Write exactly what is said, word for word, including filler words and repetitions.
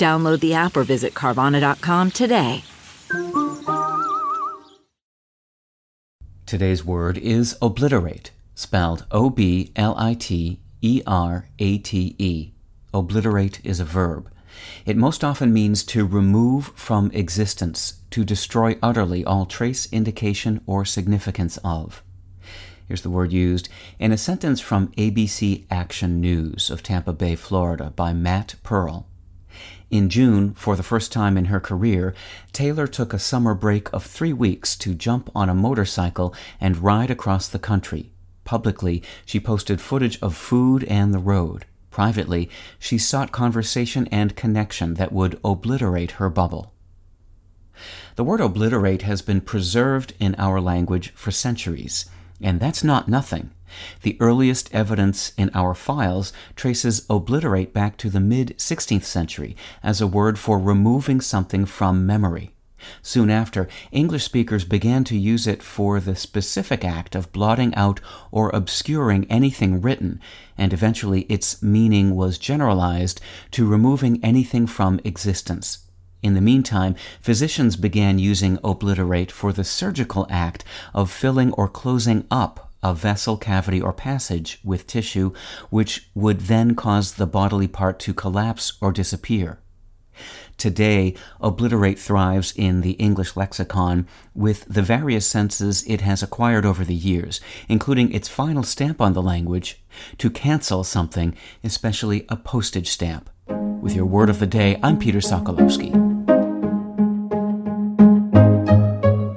Download the app or visit Carvana dot com today. Today's word is obliterate, spelled O B L I T E R A T E. Obliterate is a verb. It most often means to remove from existence, to destroy utterly all trace, indication, or significance of. Here's the word used in a sentence from A B C Action News of Tampa Bay, Florida, by Matt Pearl. In June, for the first time in her career, Taylor took a summer break of three weeks to jump on a motorcycle and ride across the country. Publicly, she posted footage of food and the road. Privately, she sought conversation and connection that would obliterate her bubble. The word obliterate has been preserved in our language for centuries, and that's not nothing. The earliest evidence in our files traces obliterate back to the mid-sixteenth century as a word for removing something from memory. Soon after, English speakers began to use it for the specific act of blotting out or obscuring anything written, and eventually its meaning was generalized to removing anything from existence. In the meantime, physicians began using obliterate for the surgical act of filling or closing up a vessel, cavity, or passage with tissue, which would then cause the bodily part to collapse or disappear. Today, obliterate thrives in the English lexicon with the various senses it has acquired over the years, including its final stamp on the language, to cancel something, especially a postage stamp. With your Word of the Day, I'm Peter Sokolowski.